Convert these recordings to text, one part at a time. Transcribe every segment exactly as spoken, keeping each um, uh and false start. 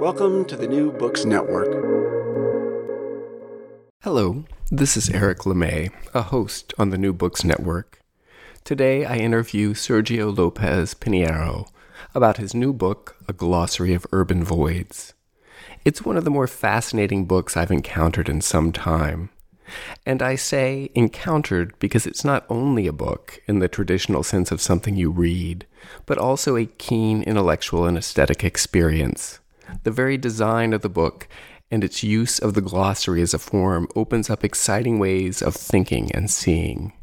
Welcome to the New Books Network. Hello, this is Eric LeMay, a host on the New Books Network. Today I interview Sergio López-Piñeiro about his new book, A Glossary of Urban Voids. It's one of the more fascinating books I've encountered in some time. And I say encountered because it's not only a book in the traditional sense of something you read, but also a keen intellectual and aesthetic experience. The very design of the book and its use of the glossary as a form opens up exciting ways of thinking and seeing.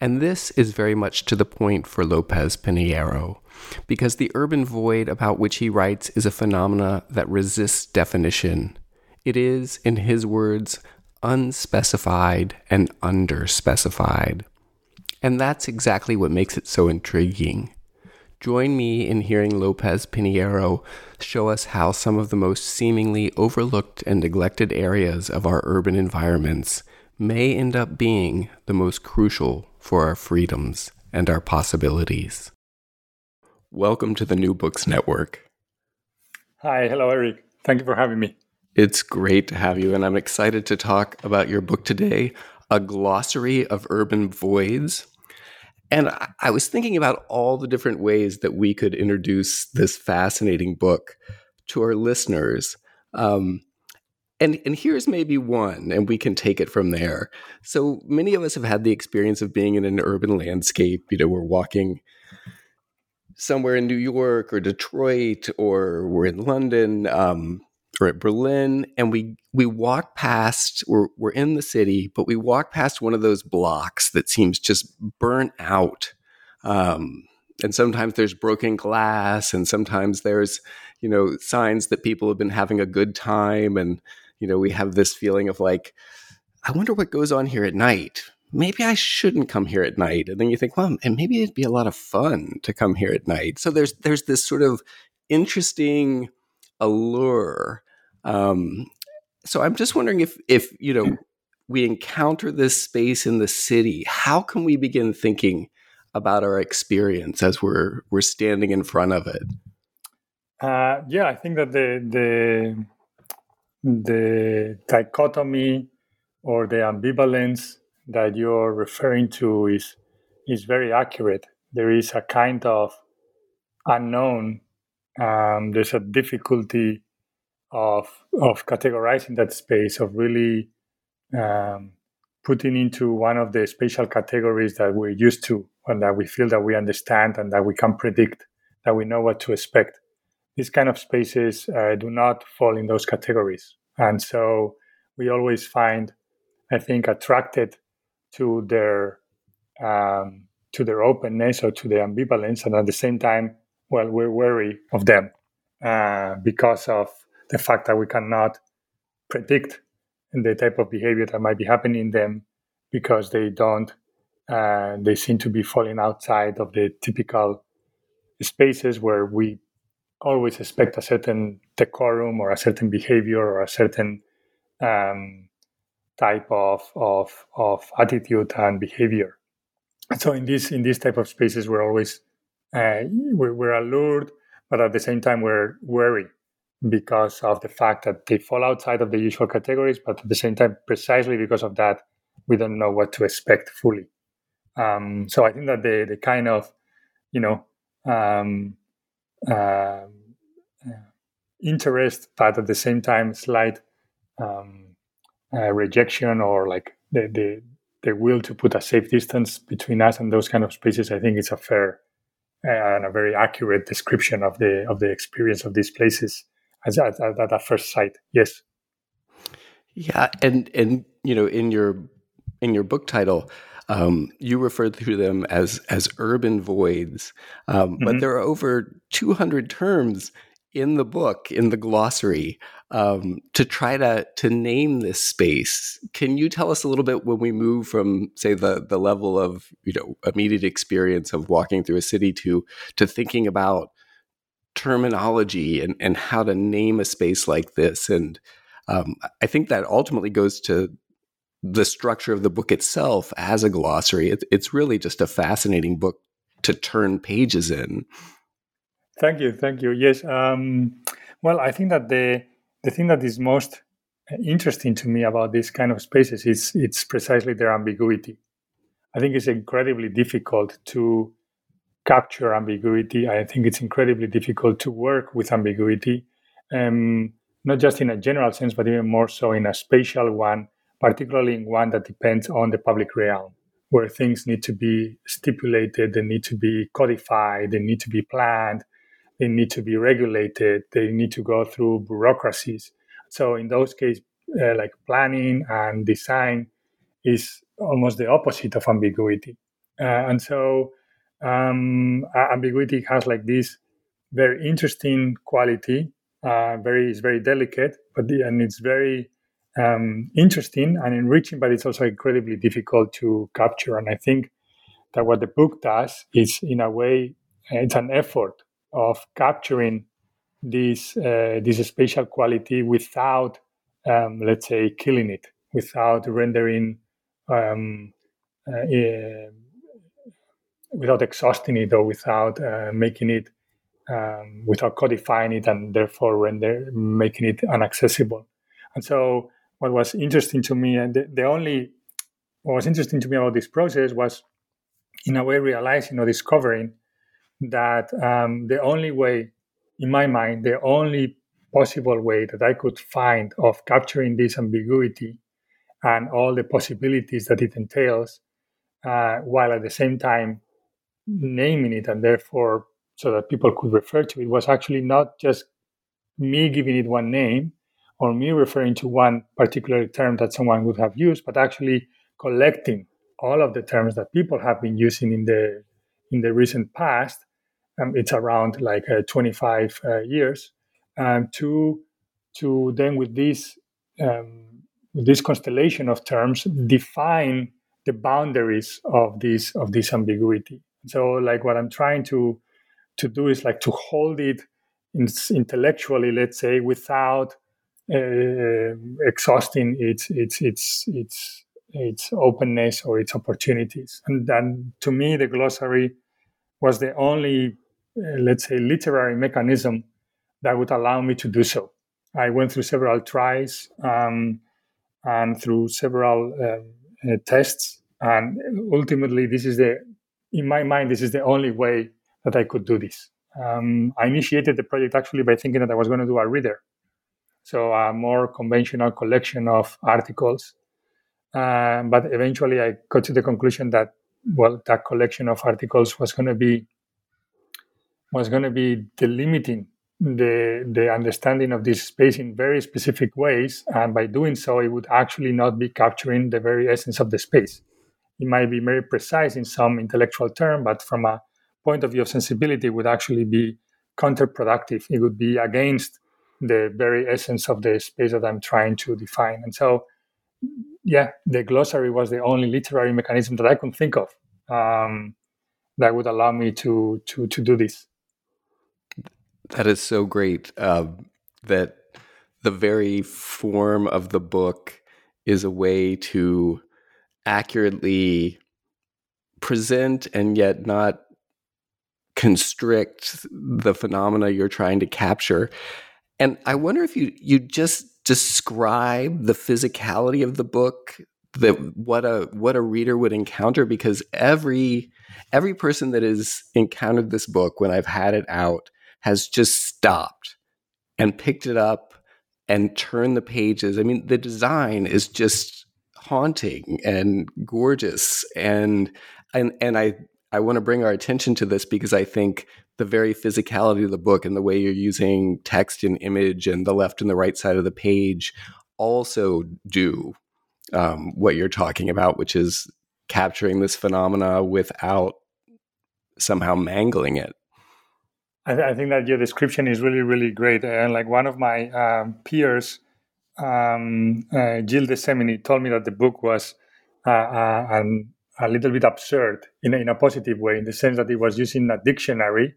And this is very much to the point for López-Piñeiro, because the urban void about which he writes is a phenomena that resists definition. It is, in his words, unspecified and underspecified. And that's exactly what makes it so intriguing. Join me in hearing López-Piñeiro show us how some of the most seemingly overlooked and neglected areas of our urban environments may end up being the most crucial for our freedoms and our possibilities. Welcome to the New Books Network. Hi, hello, Eric. Thank you for having me. It's great to have you, and I'm excited to talk about your book today, A Glossary of Urban Voids. And I was thinking about all the different ways that we could introduce this fascinating book to our listeners. Um, and, and here's maybe one, and we can take it from there. So many of us have had the experience of being in an urban landscape. You know, we're walking somewhere in New York or Detroit, or we're in London, um, We're at Berlin, and we we walk past, we're, we're in the city, but we walk past one of those blocks that seems just burnt out. Um, and sometimes there's broken glass, and sometimes there's, you know, signs that people have been having a good time. And, you know, we have this feeling of like, I wonder what goes on here at night. Maybe I shouldn't come here at night. And then you think, well, and maybe it'd be a lot of fun to come here at night. So there's there's this sort of interesting allure. Um, so I'm just wondering if, if, you know, we encounter this space in the city, how can we begin thinking about our experience as we're, we're standing in front of it? Uh, yeah, I think that the, the, the dichotomy or the ambivalence that you're referring to is, is very accurate. There is a kind of unknown, um, there's a difficulty of of categorizing that space, of really um, putting into one of the spatial categories that we're used to and that we feel that we understand and that we can predict, that we know what to expect. These kind of spaces uh, do not fall in those categories. And so we always find, I think, attracted to their um, to their openness or to their ambivalence. And at the same time, well, we're wary of them uh, because of the fact that we cannot predict the type of behavior that might be happening in them, because they don't, uh, they seem to be falling outside of the typical spaces where we always expect a certain decorum or a certain behavior or a certain um, type of of of attitude and behavior. So in this in this type of spaces, we're always uh, we're, we're allured, but at the same time we're wary because of the fact that they fall outside of the usual categories. But at the same time, precisely because of that, we don't know what to expect fully. Um, so I think that the the kind of you know um, uh, interest, but at the same time slight um, uh, rejection or like the the the will to put a safe distance between us and those kind of spaces, I think it's a fair and a very accurate description of the of the experience of these places as at, at, at first sight. Yes. Yeah, and and you know, in your in your book title, um, you referred to them as as urban voids, um, mm-hmm. but there are over two hundred terms in the book, in the glossary, um, to try to to name this space. Can you tell us a little bit, when we move from, say, the the level of you know immediate experience of walking through a city to to thinking about terminology and and how to name a space like this? And um, I think that ultimately goes to the structure of the book itself as a glossary. It, it's really just a fascinating book to turn pages in. Thank you, thank you. Yes, um, well, I think that the the thing that is most interesting to me about these kind of spaces is it's precisely their ambiguity. I think it's incredibly difficult to capture ambiguity. I think it's incredibly difficult to work with ambiguity, um, not just in a general sense, but even more so in a spatial one, particularly in one that depends on the public realm, where things need to be stipulated, they need to be codified, they need to be planned. They need to be regulated. They need to go through bureaucracies. So in those cases, uh, like planning and design is almost the opposite of ambiguity. Uh, and so um, ambiguity has like this very interesting quality. Uh, very it's very delicate, but the, and it's very um, interesting and enriching. But it's also incredibly difficult to capture. And I think that what the book does is, in a way, it's an effort of capturing this uh, this spatial quality without, um, let's say, killing it, without rendering, um, uh, uh, without exhausting it, or without uh, making it, um, without codifying it, and therefore render making it inaccessible. And so, what was interesting to me, and the, the only what was interesting to me about this process was, in a way, realizing or discovering that um, the only way, in my mind, the only possible way that I could find of capturing this ambiguity and all the possibilities that it entails, uh, while at the same time naming it and therefore so that people could refer to it, was actually not just me giving it one name or me referring to one particular term that someone would have used, but actually collecting all of the terms that people have been using in the in the recent past. Um, it's around like uh, twenty-five uh, years, um, to to then with this um, with this constellation of terms define the boundaries of this of this ambiguity. So, like what I'm trying to to do is like to hold it in, intellectually, let's say, without uh, exhausting its its its its its openness or its opportunities. And then, to me, the glossary was the only, uh, let's say, literary mechanism that would allow me to do so. I went through several tries um, and through several uh, uh, tests. And ultimately, this is the, in my mind, this is the only way that I could do this. Um, I initiated the project actually by thinking that I was going to do a reader. So a more conventional collection of articles. Uh, but eventually I got to the conclusion that, well, that collection of articles was going to be was going to be delimiting the the understanding of this space in very specific ways, and by doing so, it would actually not be capturing the very essence of the space. It might be very precise in some intellectual term, but from a point of view of sensibility, it would actually be counterproductive. It would be against the very essence of the space that I'm trying to define. And so, yeah, the glossary was the only literary mechanism that I could think of um, that would allow me to to to do this. That is so great, uh, that the very form of the book is a way to accurately present and yet not constrict the phenomena you're trying to capture. And I wonder if you you just describe the physicality of the book, the what a what a reader would encounter, because every every person that has encountered this book when I've had it out has just stopped and picked it up and turned the pages. I mean, the design is just haunting and gorgeous, and and and I I want to bring our attention to this because I think the very physicality of the book and the way you're using text and image and the left and the right side of the page also do um, what you're talking about, which is capturing this phenomena without somehow mangling it. I, th- I think that your description is really, really great. And like one of my um, peers, um, uh, Gilles de Semini, told me that the book was uh, uh, an a little bit absurd in a, in a positive way, in the sense that it was using a dictionary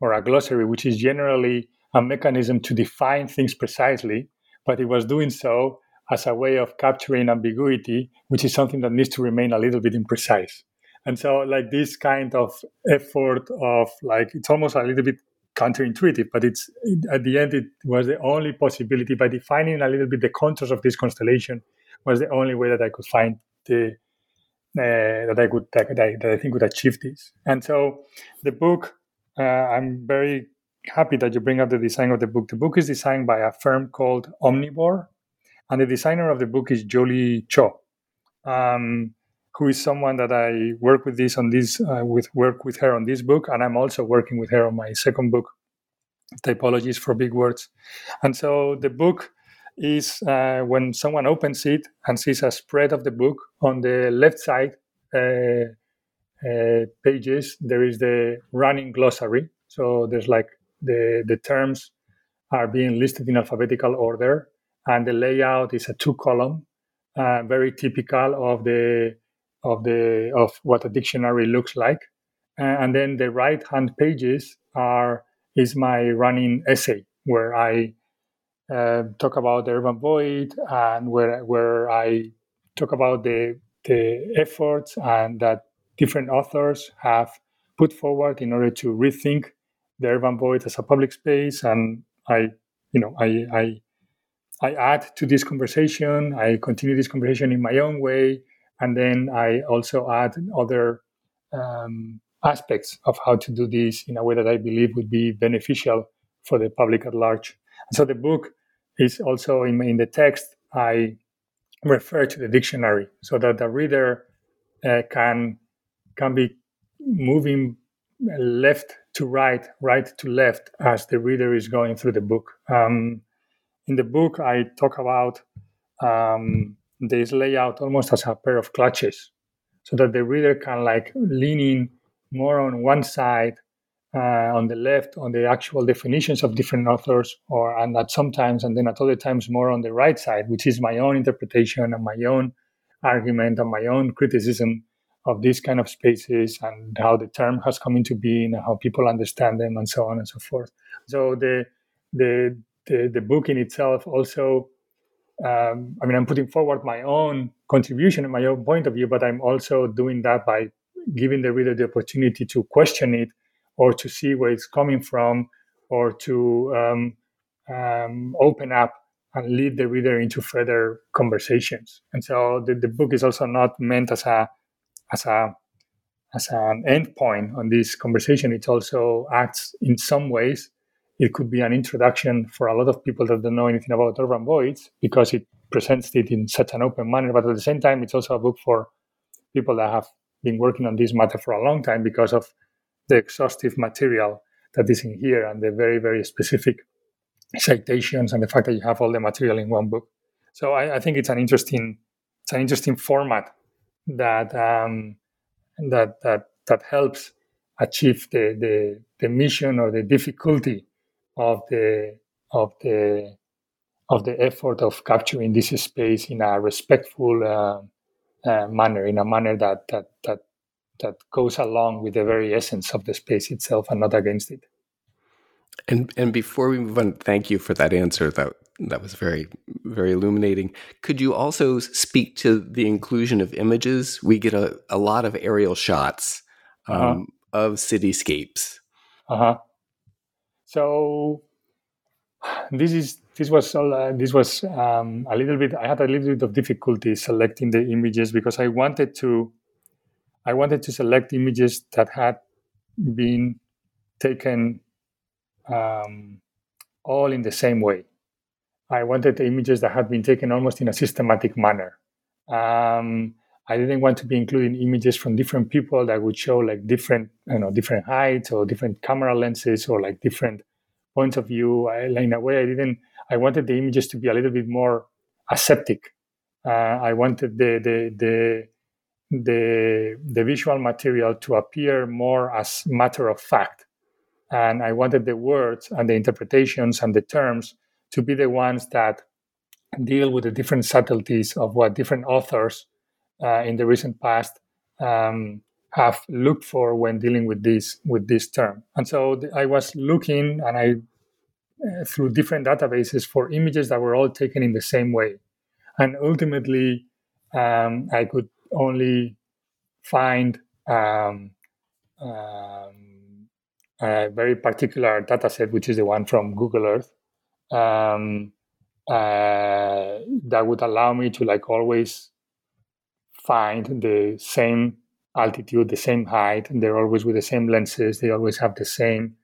or a glossary, which is generally a mechanism to define things precisely, but it was doing so as a way of capturing ambiguity, which is something that needs to remain a little bit imprecise. And so like this kind of effort of like, it's almost a little bit counterintuitive, but it's at the end, it was the only possibility. By defining a little bit the contours of this constellation was the only way that I could find the Uh, that I could that I, that I think would achieve this. And so the book, uh, I'm very happy that you bring up the design of the book. The book is designed by a firm called Omnivore, and the designer of the book is Julie Cho, um, who is someone that I work with this on this uh, with work with her on this book, and I'm also working with her on my second book, Typologies for Big Words. And so the book is uh, when someone opens it and sees a spread of the book, on the left side uh, uh, pages, there is the running glossary. So there's like the, the terms are being listed in alphabetical order, and the layout is a two column, uh, very typical of the of the of what a dictionary looks like. And then the right hand pages are is my running essay, where I Uh, talk about the urban void, and where where I talk about the the efforts and that different authors have put forward in order to rethink the urban void as a public space. And I, you know, I I, I add to this conversation. I continue this conversation in my own way, and then I also add other um, aspects of how to do this in a way that I believe would be beneficial for the public at large. So the book is also in, in the text, I refer to the dictionary so that the reader uh, can can be moving left to right, right to left as the reader is going through the book. Um, in the book, I talk about um, this layout almost as a pair of clutches, so that the reader can like lean in more on one side, Uh, on the left, on the actual definitions of different authors, or and at sometimes, and then at other times, more on the right side, which is my own interpretation and my own argument and my own criticism of these kind of spaces and how the term has come into being and how people understand them and so on and so forth. So the the the, the book in itself also, um, I mean, I'm putting forward my own contribution and my own point of view, but I'm also doing that by giving the reader the opportunity to question it, or to see where it's coming from, or to um, um, open up and lead the reader into further conversations. And so the, the book is also not meant as a as a as an end point on this conversation. It also acts in some ways. It could be an introduction for a lot of people that don't know anything about urban voids, because it presents it in such an open manner. But at the same time, it's also a book for people that have been working on this matter for a long time, because of the exhaustive material that is in here and the very, very specific citations and the fact that you have all the material in one book. So I, I think it's an interesting, it's an interesting format that um, that that that helps achieve the, the the mission or the difficulty of the of the of the effort of capturing this space in a respectful uh, uh, manner, in a manner that that that. that goes along with the very essence of the space itself and not against it. And and before we move on, thank you for that answer. That that was very, very illuminating. Could you also speak to the inclusion of images? We get a, a lot of aerial shots um, uh-huh. of cityscapes. Uh-huh. So this is this was uh, this was um, a little bit. I had a little bit of difficulty selecting the images because I wanted to. I wanted to select images that had been taken um, all in the same way. I wanted the images that had been taken almost in a systematic manner. Um, I didn't want to be including images from different people that would show like different, you know, different heights or different camera lenses or like different points of view. I, in a way, I didn't. I wanted the images to be a little bit more aseptic. Uh, I wanted the the the the the visual material to appear more as matter of fact, and I wanted the words and the interpretations and the terms to be the ones that deal with the different subtleties of what different authors uh, in the recent past um, have looked for when dealing with this with this term. And so th- I was looking, and I uh, through different databases for images that were all taken in the same way, and ultimately um, I could only find um, um, a very particular data set, which is the one from Google Earth, um, uh, that would allow me to like always find the same altitude, the same height, and they're always with the same lenses. They always have the same,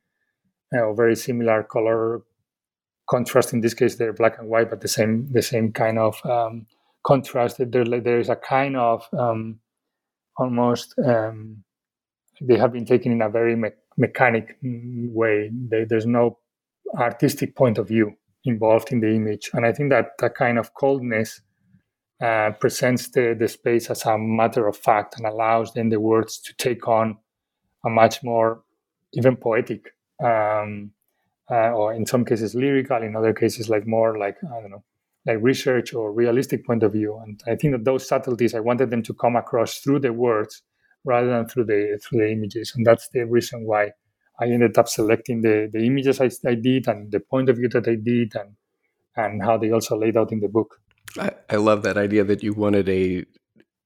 you know, very similar color contrast. In this case, they're black and white, but the same the same kind of um, contrast. There, there is a kind of um, almost um, they have been taken in a very me- mechanic way. They, there's no artistic point of view involved in the image, and I think that that kind of coldness uh, presents the, the space as a matter of fact and allows then the words to take on a much more even poetic, um, uh, or in some cases lyrical, in other cases like more like I don't know. like research or realistic point of view. And I think that those subtleties, I wanted them to come across through the words rather than through the through the images. And that's the reason why I ended up selecting the, the images I, I did and the point of view that I did and and how they also laid out in the book. I, I love that idea that you wanted a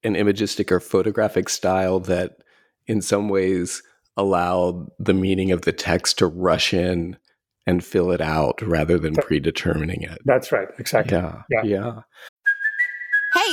an imagistic or photographic style that in some ways allowed the meaning of the text to rush in and fill it out rather than predetermining it. That's right, exactly. Yeah, yeah. yeah. Hey,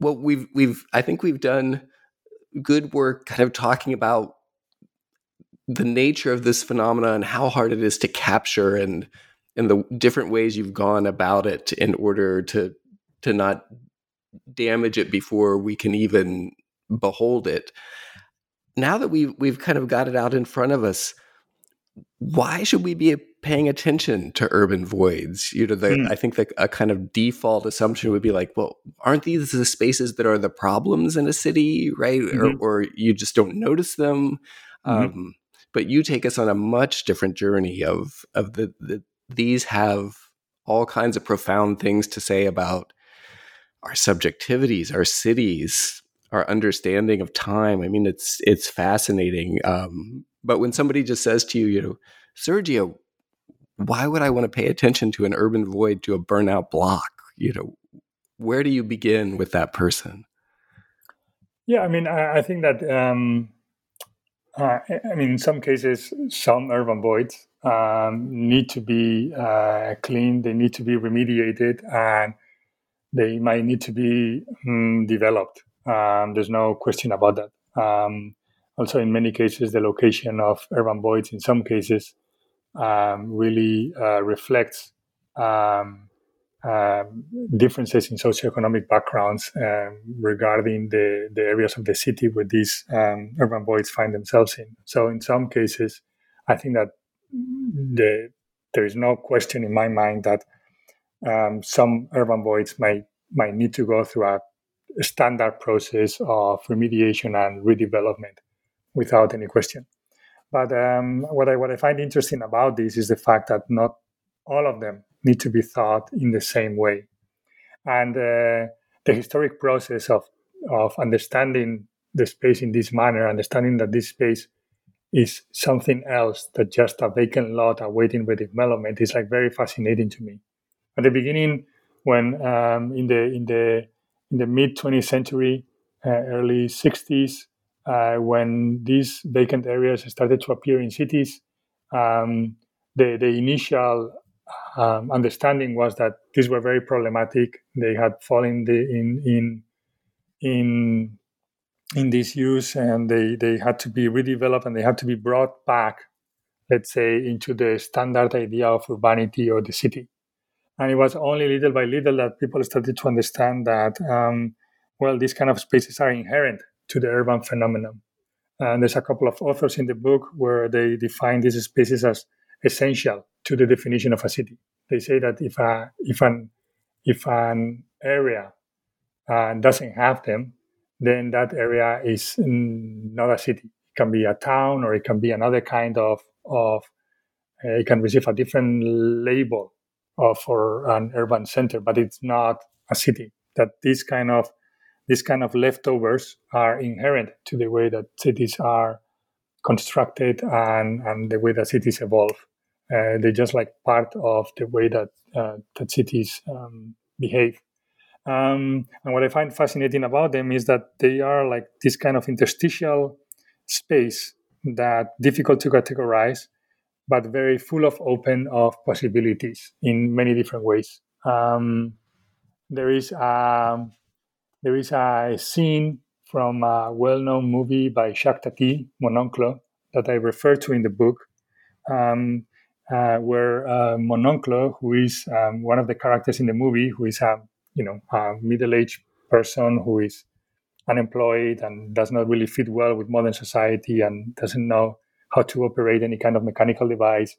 well, we've we've I think we've done good work, kind of talking about the nature of this phenomenon and how hard it is to capture, and and the different ways you've gone about it in order to to not damage it before we can even behold it. Now that we've, we've kind of got it out in front of us, why should we be paying attention to urban voids? You know, the, mm. I think that a kind of default assumption would be like, well, aren't these the spaces that are the problems in a city, right? Mm-hmm. Or, or you just don't notice them. Mm-hmm. Um, but you take us on a much different journey of of the, the these have all kinds of profound things to say about our subjectivities, our cities, our understanding of time. I mean, it's it's fascinating. Um, but when somebody just says to you, you know, Sergio, why would I want to pay attention to an urban void, to a burnout block? You know, where do you begin with that person? Yeah, I mean, I, I think that, um, uh, I mean, in some cases, some urban voids um, need to be uh, cleaned. They need to be remediated, and they might need to be um, developed. Um, there's no question about that. Um, also, in many cases, the location of urban voids, in some cases, um, really uh, reflects um, uh, differences in socioeconomic backgrounds um, regarding the, the areas of the city where these um, urban voids find themselves in. So, in some cases, I think that the, there is no question in my mind that um, some urban voids might might need to go through a standard process of remediation and redevelopment without any question. But um, what I what I find interesting about this is the fact that not all of them need to be thought in the same way. And uh, the historic process of of understanding the space in this manner, understanding that this space is something else than just a vacant lot awaiting redevelopment, is like very fascinating to me. At the beginning, when um, in the in the in the mid twentieth century, uh, early sixties, uh, when these vacant areas started to appear in cities, um, the the initial um, understanding was that these were very problematic. They had fallen the, in in in in disuse, and they, they had to be redeveloped, and they had to be brought back, let's say, into the standard idea of urbanity or the city. And it was only little by little that people started to understand that, um, well, these kind of spaces are inherent to the urban phenomenon. And there's a couple of authors in the book where they define these spaces as essential to the definition of a city. They say that if a, if an if an area uh, doesn't have them, then that area is not a city. It can be a town, or it can be another kind of, of uh, it can receive a different label uh, for an urban center, but it's not a city. That these kind of these kind of leftovers are inherent to the way that cities are constructed and, and the way that cities evolve. Uh, they're just like part of the way that, uh, that cities um, behave. Um, and what I find fascinating about them is that they are like this kind of interstitial space that difficult to categorize, but very full of open of possibilities in many different ways. Um, there is a, there is a scene from a well-known movie by Jacques Tati, Mon Oncle, that I refer to in the book, um, uh, where uh, Mon Oncle, who is um, one of the characters in the movie, who is a you know, a middle-aged person who is unemployed and does not really fit well with modern society and doesn't know how to operate any kind of mechanical device.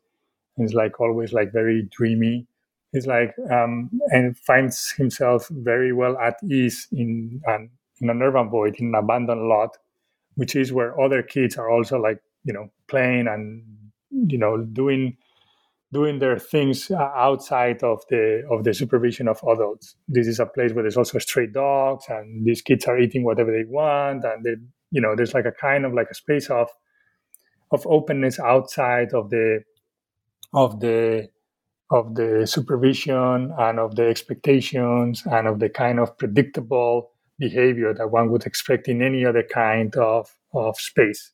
He's like always like very dreamy. He's like, um, and finds himself very well at ease in an, in an urban void, in an abandoned lot, which is where other kids are also like, you know, playing and, you know, doing doing their things outside of the of the supervision of adults. This is a place where there's also stray dogs, and these kids are eating whatever they want, and they, you know, there's like a kind of like a space of of openness outside of the of the of the supervision and of the expectations and of the kind of predictable behavior that one would expect in any other kind of of space.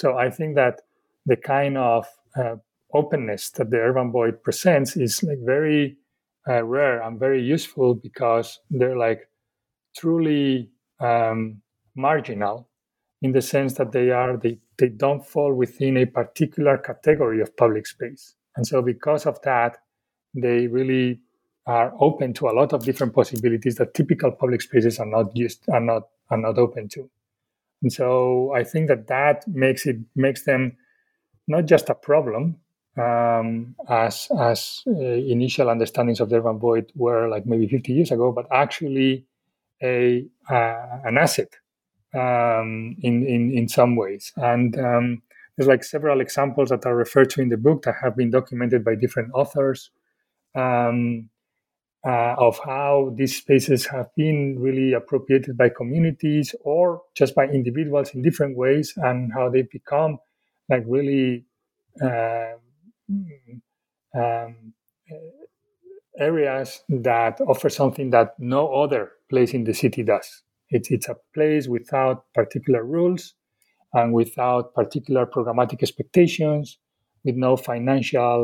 So I think that the kind of uh, openness that the urban void presents is like very uh, rare and very useful, because they're like truly um, marginal in the sense that they are they, they don't fall within a particular category of public space. And so because of that, they really are open to a lot of different possibilities that typical public spaces are not used are not are not open to. And so I think that that makes it makes them not just a problem, Um, as as uh, initial understandings of the urban void were like maybe fifty years ago, but actually a uh, an asset um, in in in some ways. And um, there's like several examples that are referred to in the book that have been documented by different authors um, uh, of how these spaces have been really appropriated by communities or just by individuals in different ways, and how they become like really. Uh, Um, areas that offer something that no other place in the city does. It's it's a place without particular rules and without particular programmatic expectations, with no financial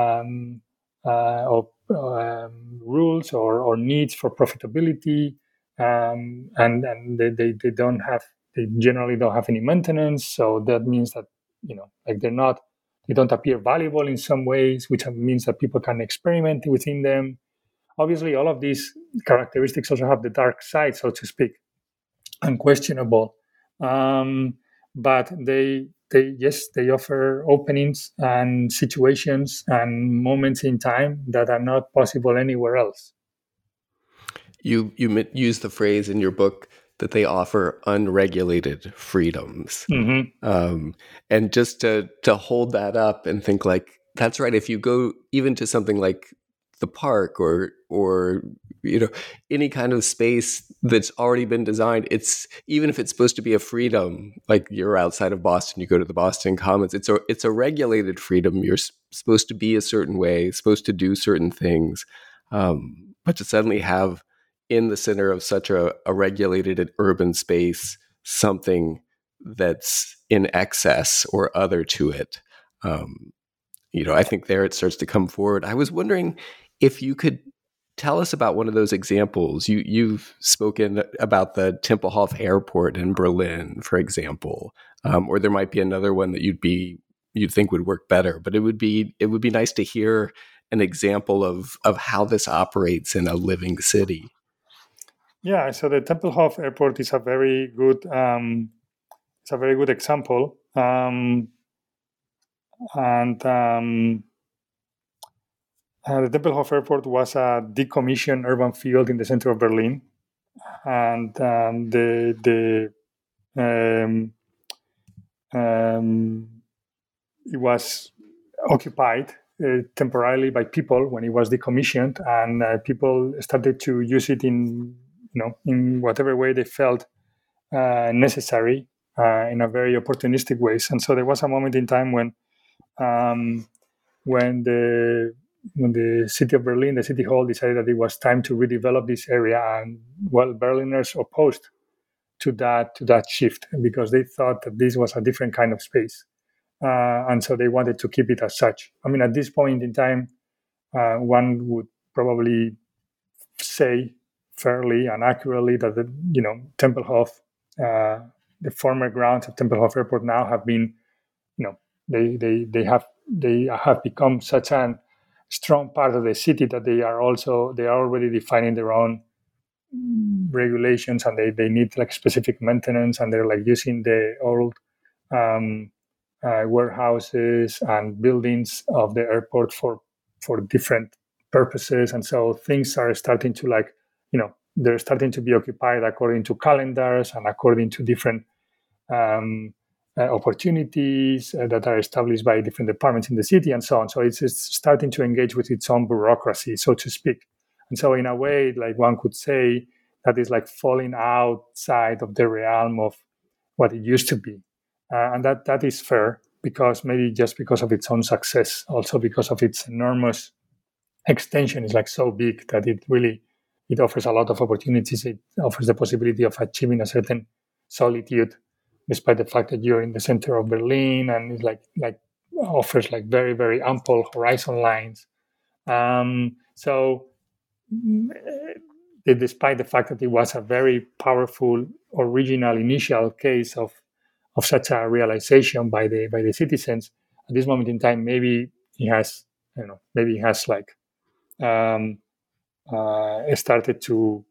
um, uh, or um, rules or, or needs for profitability, um, and and they, they, they don't have they generally don't have any maintenance. So that means that you know like they're not. They don't appear valuable in some ways, which means that people can experiment within them. Obviously, all of these characteristics also have the dark side, so to speak, unquestionable. Um, but they they yes, they offer openings and situations and moments in time that are not possible anywhere else. You you use the phrase in your book that they offer unregulated freedoms. Mm-hmm. Um, and just to to hold that up and think like, that's right. If you go even to something like the park or or you know any kind of space that's already been designed, it's even if it's supposed to be a freedom, like you're outside of Boston, you go to the Boston Commons, it's a it's a regulated freedom. You're s- supposed to be a certain way, supposed to do certain things, um, but to suddenly have in the center of such a, a regulated urban space something that's in excess or other to it. Um, you know, I think there it starts to come forward. I was wondering if you could tell us about one of those examples. You, you've spoken about the Tempelhof Airport in Berlin, for example, um, or there might be another one that you'd be you'd think would work better. But it would be it would be nice to hear an example of of how this operates in a living city. Yeah, so the Tempelhof Airport is a very good um, it's a very good example, um, and. Um, Uh, the Tempelhof Airport was a decommissioned urban field in the center of Berlin, and um, the the um, um, it was occupied uh, temporarily by people when it was decommissioned, and uh, people started to use it in you know in whatever way they felt uh, necessary uh, in a very opportunistic ways. And so there was a moment in time when um, when the When the city of Berlin, the city hall, decided that it was time to redevelop this area, and well, Berliners opposed to that to that shift because they thought that this was a different kind of space, uh, and so they wanted to keep it as such. I mean, at this point in time, uh, one would probably say fairly and accurately that the, you know Tempelhof, uh, the former grounds of Tempelhof Airport, now have been, you know, they they they have they have become such an strong part of the city that they are also they are already defining their own regulations, and they, they need like specific maintenance, and they're like using the old um, uh, warehouses and buildings of the airport for for different purposes, and so things are starting to like you know they're starting to be occupied according to calendars and according to different um, Uh, opportunities uh, that are established by different departments in the city and so on. So it's, it's starting to engage with its own bureaucracy, so to speak. And so in a way, like one could say that is like falling outside of the realm of what it used to be. Uh, and that that is fair, because maybe just because of its own success, also because of its enormous extension is like so big that it really, it offers a lot of opportunities. It offers the possibility of achieving a certain solitude despite the fact that you're in the center of Berlin, and it's like like offers like very, very ample horizon lines. Um, so uh, despite the fact that it was a very powerful original initial case of of such a realization by the by the citizens, at this moment in time, maybe it has you know maybe it has like um, uh, started to.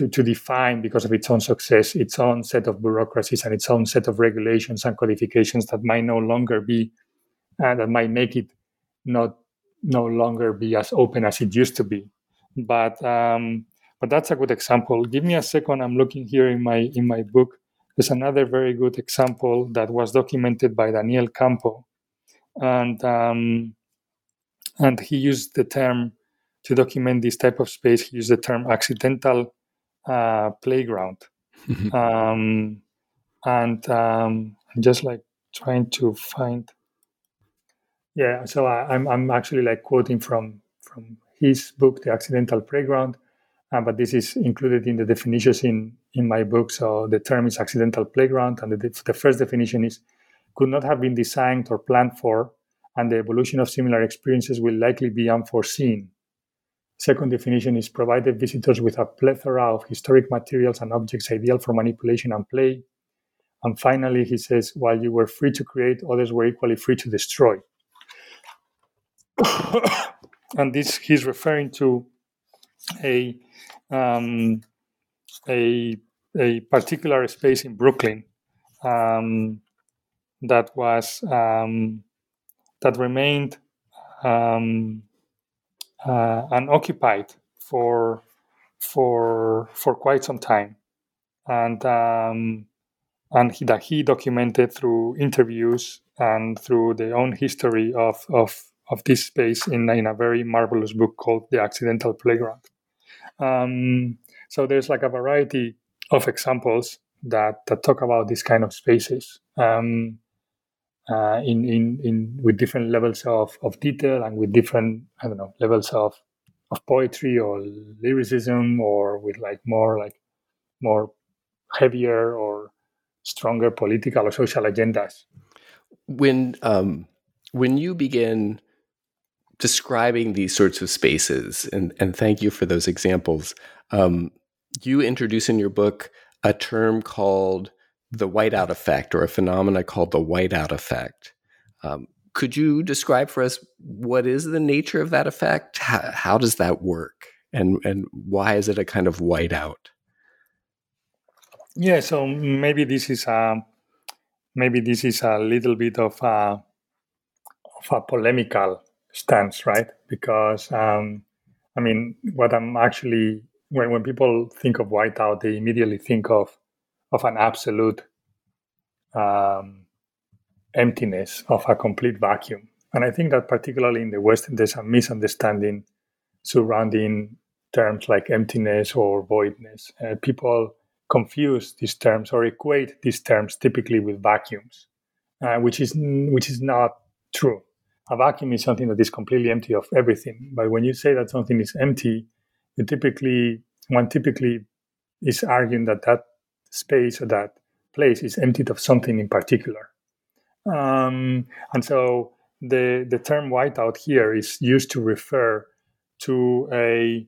To, to define, because of its own success, its own set of bureaucracies and its own set of regulations and codifications that might no longer be, uh, that might make it not no longer be as open as it used to be. But um, but that's a good example. Give me a second. I'm looking here in my in my book. There's another very good example that was documented by Daniel Campo, and um, and he used the term to document this type of space. He used the term accidental Uh, playground, mm-hmm. um, and um, I'm just like trying to find. Yeah, so I, I'm I'm actually like quoting from from his book, The Accidental Playground, uh, but this is included in the definitions in in my book. So the term is accidental playground, and the, the first definition is could not have been designed or planned for, and the evolution of similar experiences will likely be unforeseen. Second definition is provided visitors with a plethora of historic materials and objects ideal for manipulation and play. And finally, he says, while you were free to create, others were equally free to destroy. And this, he's referring to a, um, a, a particular space in Brooklyn, um, that was um, that remained um, uh, unoccupied for for for quite some time, and um, and he, that he documented through interviews and through the own history of of of this space in in a very marvelous book called The Accidental Playground. Um, so there's like a variety of examples that, that talk about these kind of spaces um, uh, in, in in with different levels of, of detail and with different I don't know levels of, of poetry or lyricism, or with like more like more heavier or stronger political or social agendas. When um, when you begin describing these sorts of spaces, and, and thank you for those examples, um, you introduce in your book a term called the whiteout effect, or a phenomena called the whiteout effect. Um, could you describe for us what is the nature of that effect? How, how does that work? And, and why is it a kind of whiteout? Yeah, so maybe this is a, maybe this is a little bit of a, of a polemical stance, right? Because um, I mean, what I'm actually when when people think of whiteout, they immediately think of of an absolute um, emptiness, of a complete vacuum. And I think that particularly in the West, there's a misunderstanding surrounding terms like emptiness or voidness. Uh, people confuse these terms or equate these terms typically with vacuums, uh, which is which is not true. A vacuum is something that is completely empty of everything. But when you say that something is empty, you typically, one typically is arguing that that space or that place is emptied of something in particular. Um, and so the the term whiteout here is used to refer to a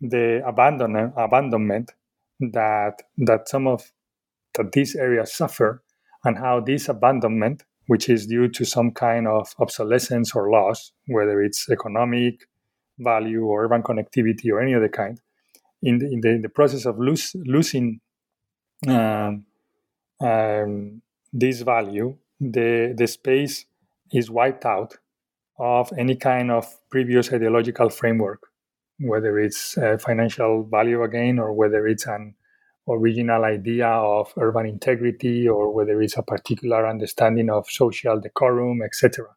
the abandon, abandonment that that some of that these areas suffer, and how this abandonment, which is due to some kind of obsolescence or loss, whether it's economic value or urban connectivity or any other kind, in the, in the, in the process of lose, losing um, um, this value, the, the space is wiped out of any kind of previous ideological framework, whether it's uh, financial value again, or whether it's an original idea of urban integrity, or whether it's a particular understanding of social decorum, et cetera.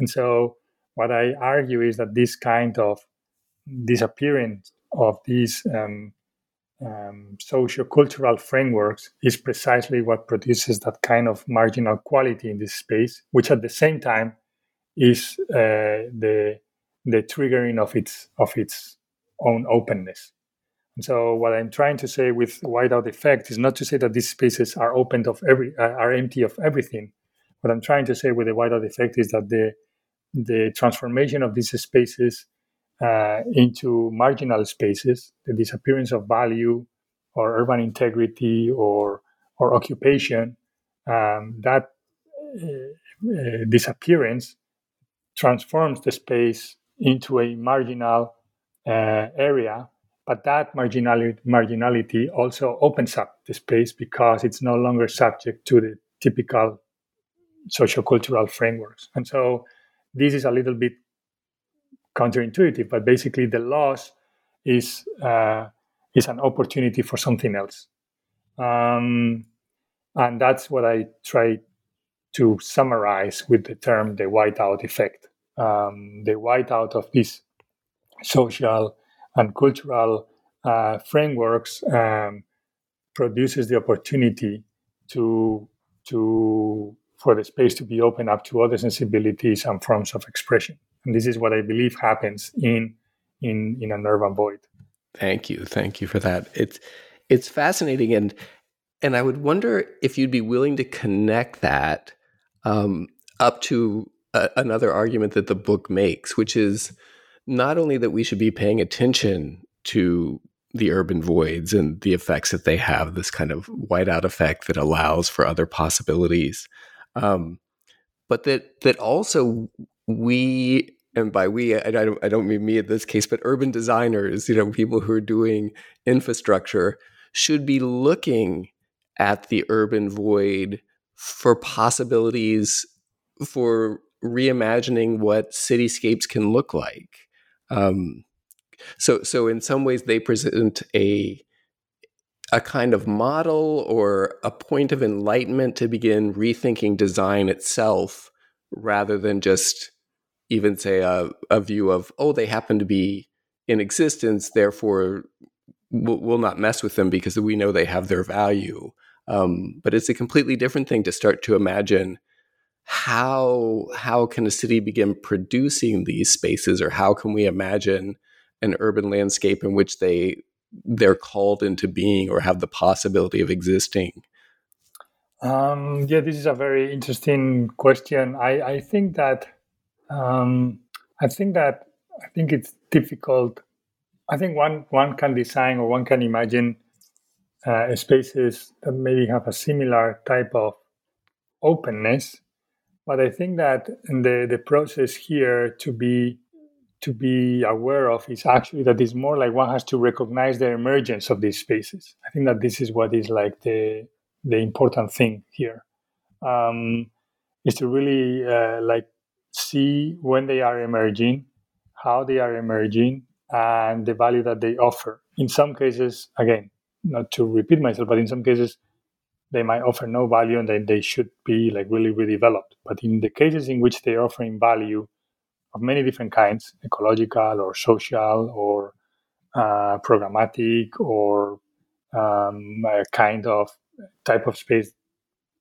And so what I argue is that this kind of disappearance of these um, um, socio-cultural frameworks is precisely what produces that kind of marginal quality in this space, which at the same time is uh, the the triggering of its of its own openness. So what I'm trying to say with whiteout effect is not to say that these spaces are open of every are empty of everything. What I'm trying to say with the whiteout effect is that the the transformation of these spaces uh, into marginal spaces, the disappearance of value or urban integrity or or occupation, um, that uh, uh, disappearance transforms the space into a marginal uh, area. But that marginality, marginality also opens up the space because it's no longer subject to the typical sociocultural frameworks. And so this is a little bit counterintuitive, but basically the loss is uh, is an opportunity for something else. Um, and that's what I try to summarize with the term the whiteout effect, um, the whiteout of this social and cultural uh, frameworks um, produces the opportunity to to for the space to be open up to other sensibilities and forms of expression. And this is what I believe happens in in in an urban void. Thank you, thank you for that. It's it's fascinating, and and I would wonder if you'd be willing to connect that um, up to a, another argument that the book makes, which is not only that we should be paying attention to the urban voids and the effects that they have, this kind of whiteout effect that allows for other possibilities, um, but that that also we, and by we, I don't, I don't mean me in this case, but urban designers, you know, people who are doing infrastructure, should be looking at the urban void for possibilities for reimagining what cityscapes can look like. Um, so, so in some ways, they present a a kind of model or a point of enlightenment to begin rethinking design itself, rather than just even say a, a view of, oh, they happen to be in existence, therefore we'll, we'll not mess with them because we know they have their value. Um, but it's a completely different thing to start to imagine how how can a city begin producing these spaces, or how can we imagine an urban landscape in which they they're called into being or have the possibility of existing? Um, yeah, this is a very interesting question. I, I think that um, I think that I think it's difficult. I think one one can design or one can imagine uh, spaces that maybe have a similar type of openness. But I think that the, the process here to be to be aware of is actually that it's more like one has to recognize the emergence of these spaces. I think that this is what is like the the important thing here, um, is to really uh, like see when they are emerging, how they are emerging, and the value that they offer. In some cases, again, not to repeat myself, but in some cases, they might offer no value and then they should be like really redeveloped. But in the cases in which they're offering value of many different kinds, ecological or social or uh, programmatic or um, a kind of type of space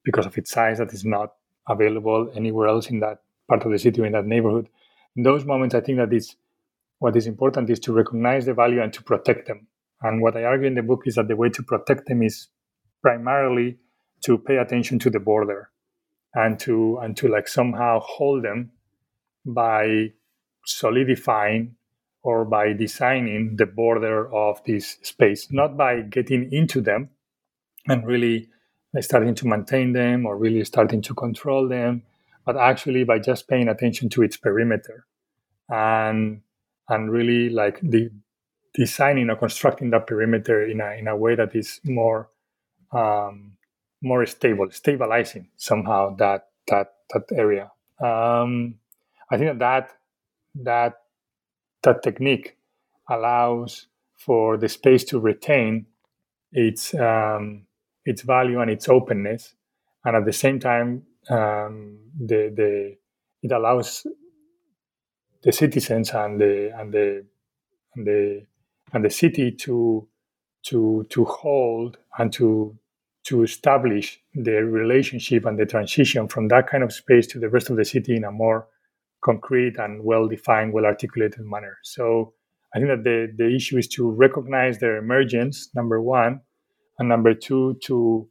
because of its size that is not available anywhere else in that part of the city or in that neighborhood, in those moments, I think that it's, what is important is to recognize the value and to protect them. And what I argue in the book is that the way to protect them is primarily to pay attention to the border and to and to like somehow hold them by solidifying or by designing the border of this space, not by getting into them and really starting to maintain them or really starting to control them, but actually by just paying attention to its perimeter and and really like the designing or constructing that perimeter in a in a way that is more Um, more stable, stabilizing somehow that that that area. Um, I think that that that technique allows for the space to retain its um, its value and its openness, and at the same time, um, the the it allows the citizens and the and the and the and the city to to to hold and to to establish the relationship and the transition from that kind of space to the rest of the city in a more concrete and well-defined, well-articulated manner. So I think that the, the issue is to recognize their emergence, number one, and number two, to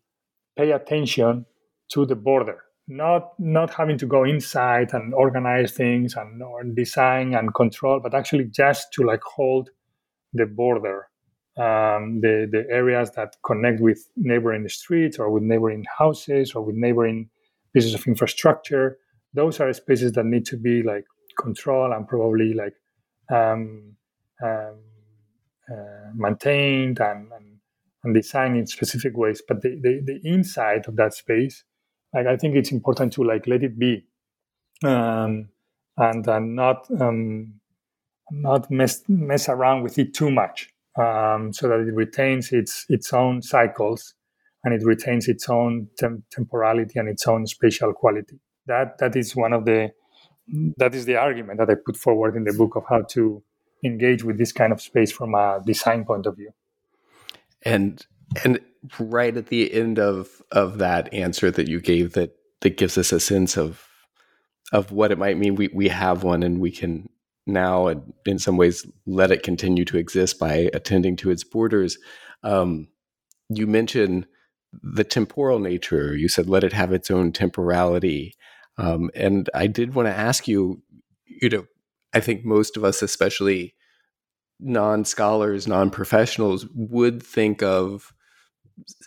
pay attention to the border, not not having to go inside and organize things and or design and control, but actually just to like hold the border. Um, the, the areas that connect with neighboring streets or with neighboring houses or with neighboring pieces of infrastructure, those are spaces that need to be like controlled and probably like um, um, uh, maintained and, and, and designed in specific ways. But the, the, the inside of that space, like I think it's important to like let it be um, and, and not um, not mess mess around with it too much. Um, so that it retains its its own cycles, and it retains its own tem- temporality and its own spatial quality. That that is one of the that is the argument that I put forward in the book of how to engage with this kind of space from a design point of view. And and right at the end of of that answer that you gave, that that gives us a sense of of what it might mean. We we have one, and we can now in some ways let it continue to exist by attending to its borders. Um, you mentioned the temporal nature. You said let it have its own temporality. Um, and I did want to ask you, you know, I think most of us, especially non-scholars, non-professionals, would think of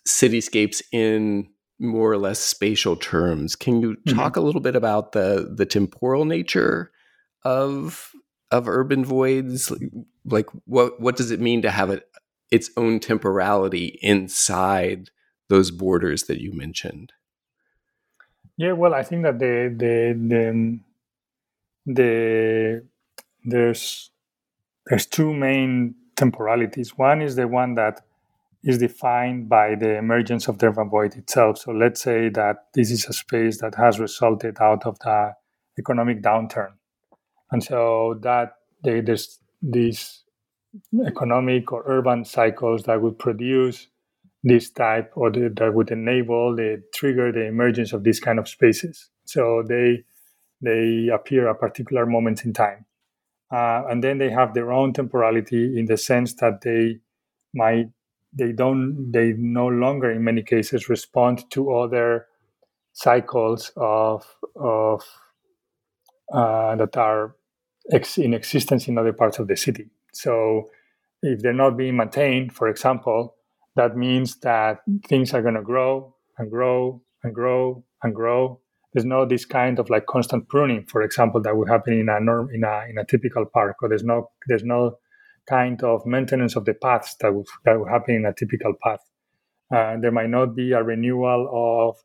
cityscapes in more or less spatial terms. Can you mm-hmm. talk a little bit about the the temporal nature of of urban voids? Like what what does it mean to have it, its own temporality inside those borders that you mentioned? Yeah, well, I think that the the the, the there's there's two main temporalities. One is the one that is defined by the emergence of the urban void itself. So let's say that this is a space that has resulted out of the economic downturn. And so that they, there's these economic or urban cycles that would produce this type, or the, that would enable, the trigger the emergence of these kind of spaces. So they they appear at particular moments in time. Uh, and then they have their own temporality in the sense that they might they don't they no longer in many cases respond to other cycles of of uh, that are ex- in existence in other parts of the city. So if they're not being maintained, for example, that means that things are going to grow and grow and grow and grow. There's no this kind of like constant pruning, for example, that would happen in a norm, in a in a typical park, or there's no there's no kind of maintenance of the paths that would that would happen in a typical path. Uh, there might not be a renewal of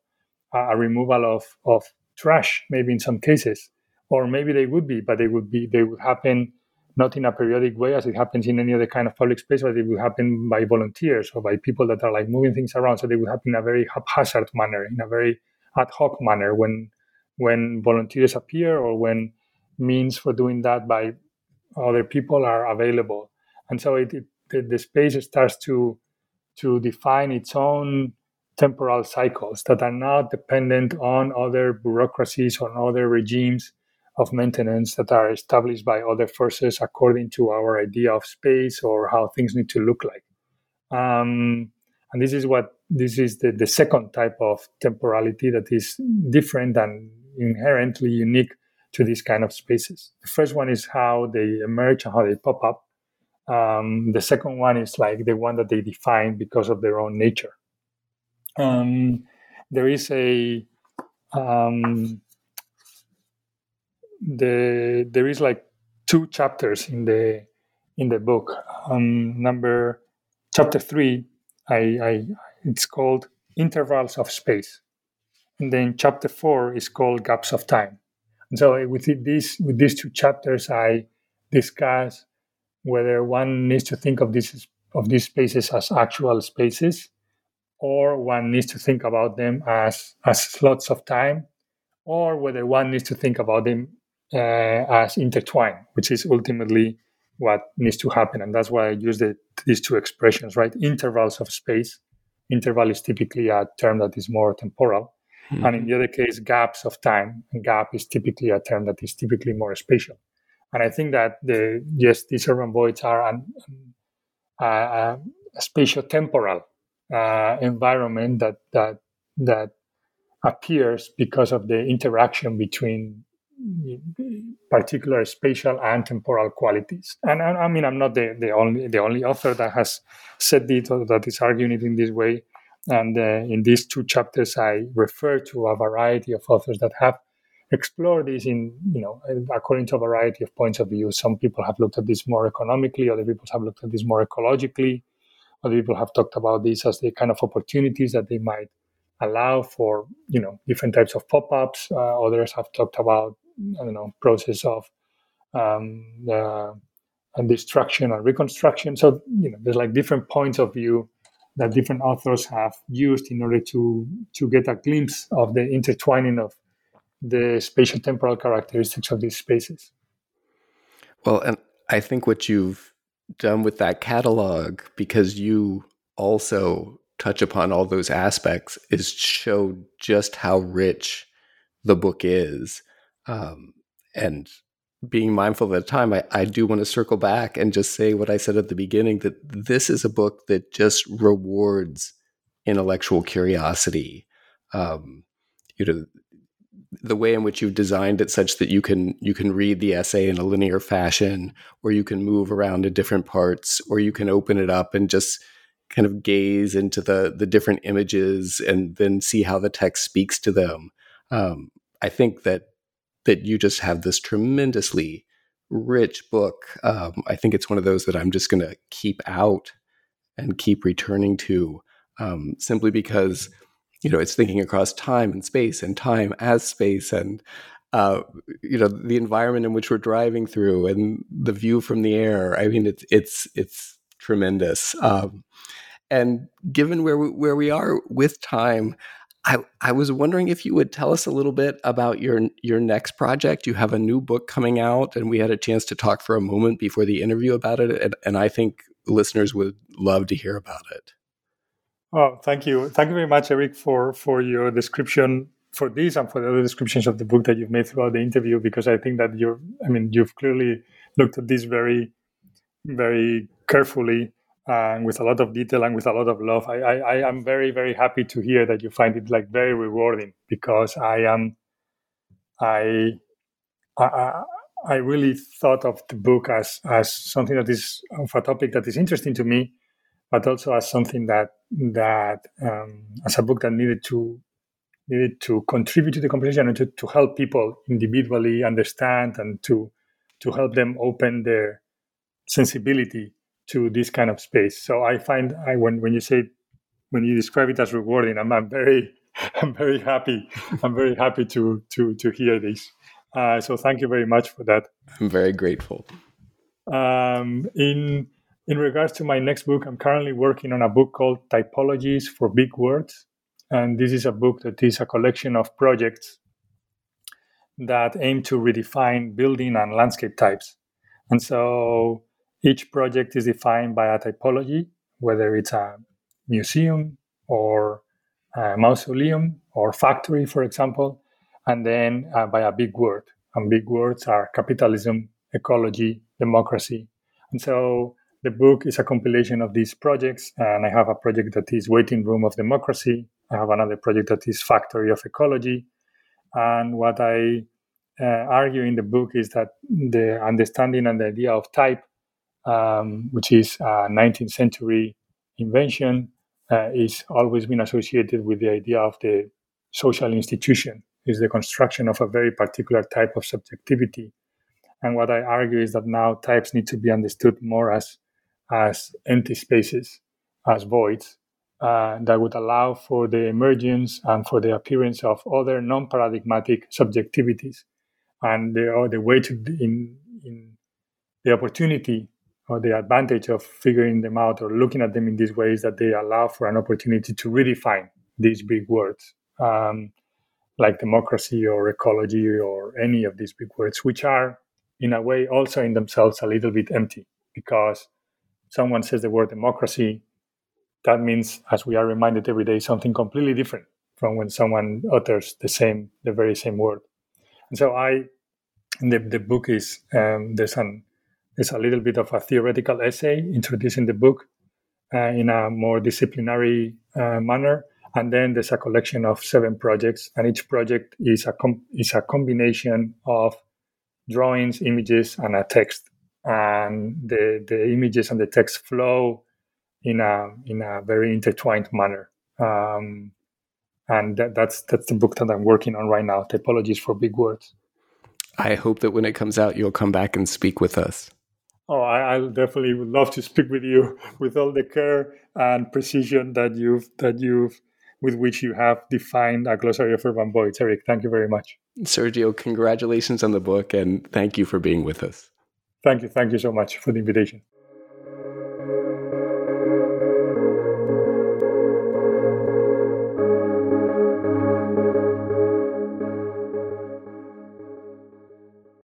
uh, a removal of of trash, maybe in some cases, or maybe they would be, but they would be they would happen. Not in a periodic way as it happens in any other kind of public space, but it will happen by volunteers or by people that are like moving things around. So they will happen in a very haphazard manner, in a very ad hoc manner, when when volunteers appear or when means for doing that by other people are available. And so it, it, the, the space starts to to define its own temporal cycles that are not dependent on other bureaucracies, on other regimes of maintenance that are established by other forces according to our idea of space or how things need to look like. Um, and this is what this is the, the second type of temporality that is different and inherently unique to these kind of spaces. The first one is how they emerge and how they pop up. Um, the second one is like the one that they define because of their own nature. Um, there is a um, The, there is like two chapters in the in the book. Um, number chapter three, I, I it's called Intervals of Space, and then chapter four is called Gaps of Time. And so with these with these two chapters, I discuss whether one needs to think of this of these spaces as actual spaces, or one needs to think about them as as slots of time, or whether one needs to think about them Uh, as intertwined, which is ultimately what needs to happen. And that's why I use the, these two expressions, right? Intervals of space. Interval is typically a term that is more temporal. Mm-hmm. And in the other case, gaps of time. And gap is typically a term that is typically more spatial. And I think that, the yes, these urban voids are an, uh, a spatio-temporal uh, environment that that that appears because of the interaction between particular spatial and temporal qualities. And I, I mean, I'm not the, the only the only author that has said it or that is arguing it in this way. And uh, in these two chapters, I refer to a variety of authors that have explored this in, you know, according to a variety of points of view. Some people have looked at this more economically, other people have looked at this more ecologically, other people have talked about this as the kind of opportunities that they might allow for, you know, different types of pop-ups. Uh, others have talked about, I don't know, process of um, uh, and destruction and reconstruction. So, you know, there's like different points of view that different authors have used in order to to get a glimpse of the intertwining of the spatial temporal characteristics of these spaces. Well, and I think what you've done with that catalog, because you also touch upon all those aspects, is show just how rich the book is. Um, and being mindful of the time, I, I do want to circle back and just say what I said at the beginning, that this is a book that just rewards intellectual curiosity. Um, you know, the way in which you've designed it such that you can you can read the essay in a linear fashion, or you can move around to different parts, or you can open it up and just kind of gaze into the the different images and then see how the text speaks to them. Um, I think that that you just have this tremendously rich book. Um, I think it's one of those that I'm just going to keep out and keep returning to, um, simply because you know, it's thinking across time and space and time as space and, uh, you know, the environment in which we're driving through and the view from the air. I mean, it's, it's, it's tremendous. Um, and given where we, where we are with time, I, I was wondering if you would tell us a little bit about your your next project. You have a new book coming out, and we had a chance to talk for a moment before the interview about it, and, and I think listeners would love to hear about it. Oh, thank you. Thank you very much, Eric, for, for your description for this and for the other descriptions of the book that you've made throughout the interview, because I think that you're, I mean, you've clearly looked at this very, very carefully, and with a lot of detail and with a lot of love. I, I, I am very, very happy to hear that you find it like very rewarding, because I am, I, I, I really thought of the book as as something that is of a topic that is interesting to me, but also as something that that um, as a book that needed to needed to contribute to the conversation and to, to help people individually understand and to to help them open their sensibility to this kind of space. So I find I when when you say when you describe it as rewarding, I'm, I'm very I'm very happy. I'm very happy to to to hear this. Uh, so thank you very much for that. I'm very grateful. Um, in in regards to my next book, I'm currently working on a book called Typologies for Big Words, and this is a book that is a collection of projects that aim to redefine building and landscape types, and so. Each project is defined by a typology, whether it's a museum or a mausoleum or factory, for example, and then uh, by a big word. And big words are capitalism, ecology, democracy. And so the book is a compilation of these projects, and I have a project that is Waiting Room of Democracy. I have another project that is Factory of Ecology. And what I uh, argue in the book is that the understanding and the idea of type, Um, which is a nineteenth century invention, uh, is always been associated with the idea of the social institution, is the construction of a very particular type of subjectivity. And what I argue is that now types need to be understood more as, as empty spaces, as voids, uh, that would allow for the emergence and for the appearance of other non-paradigmatic subjectivities. And the, or the way to, in, in the opportunity or the advantage of figuring them out or looking at them in these ways that they allow for an opportunity to redefine these big words, um, like democracy or ecology or any of these big words, which are in a way also in themselves a little bit empty, because someone says the word democracy, that means, as we are reminded every day, something completely different from when someone utters the same, the very same word. And so I, the, the book is, um, there's an, It's a little bit of a theoretical essay introducing the book uh, in a more disciplinary uh, manner. And then there's a collection of seven projects, and each project is a com- is a combination of drawings, images, and a text. And the, the images and the text flow in a in a very intertwined manner. Um, and that, that's that's the book that I'm working on right now, Typologies for Big Words. I hope that when it comes out, you'll come back and speak with us. Oh, I, I definitely would love to speak with you with all the care and precision that you've that you've with which you have defined A Glossary of Urban Voids. Eric, thank you very much. Sergio, congratulations on the book, and thank you for being with us. Thank you. Thank you so much for the invitation.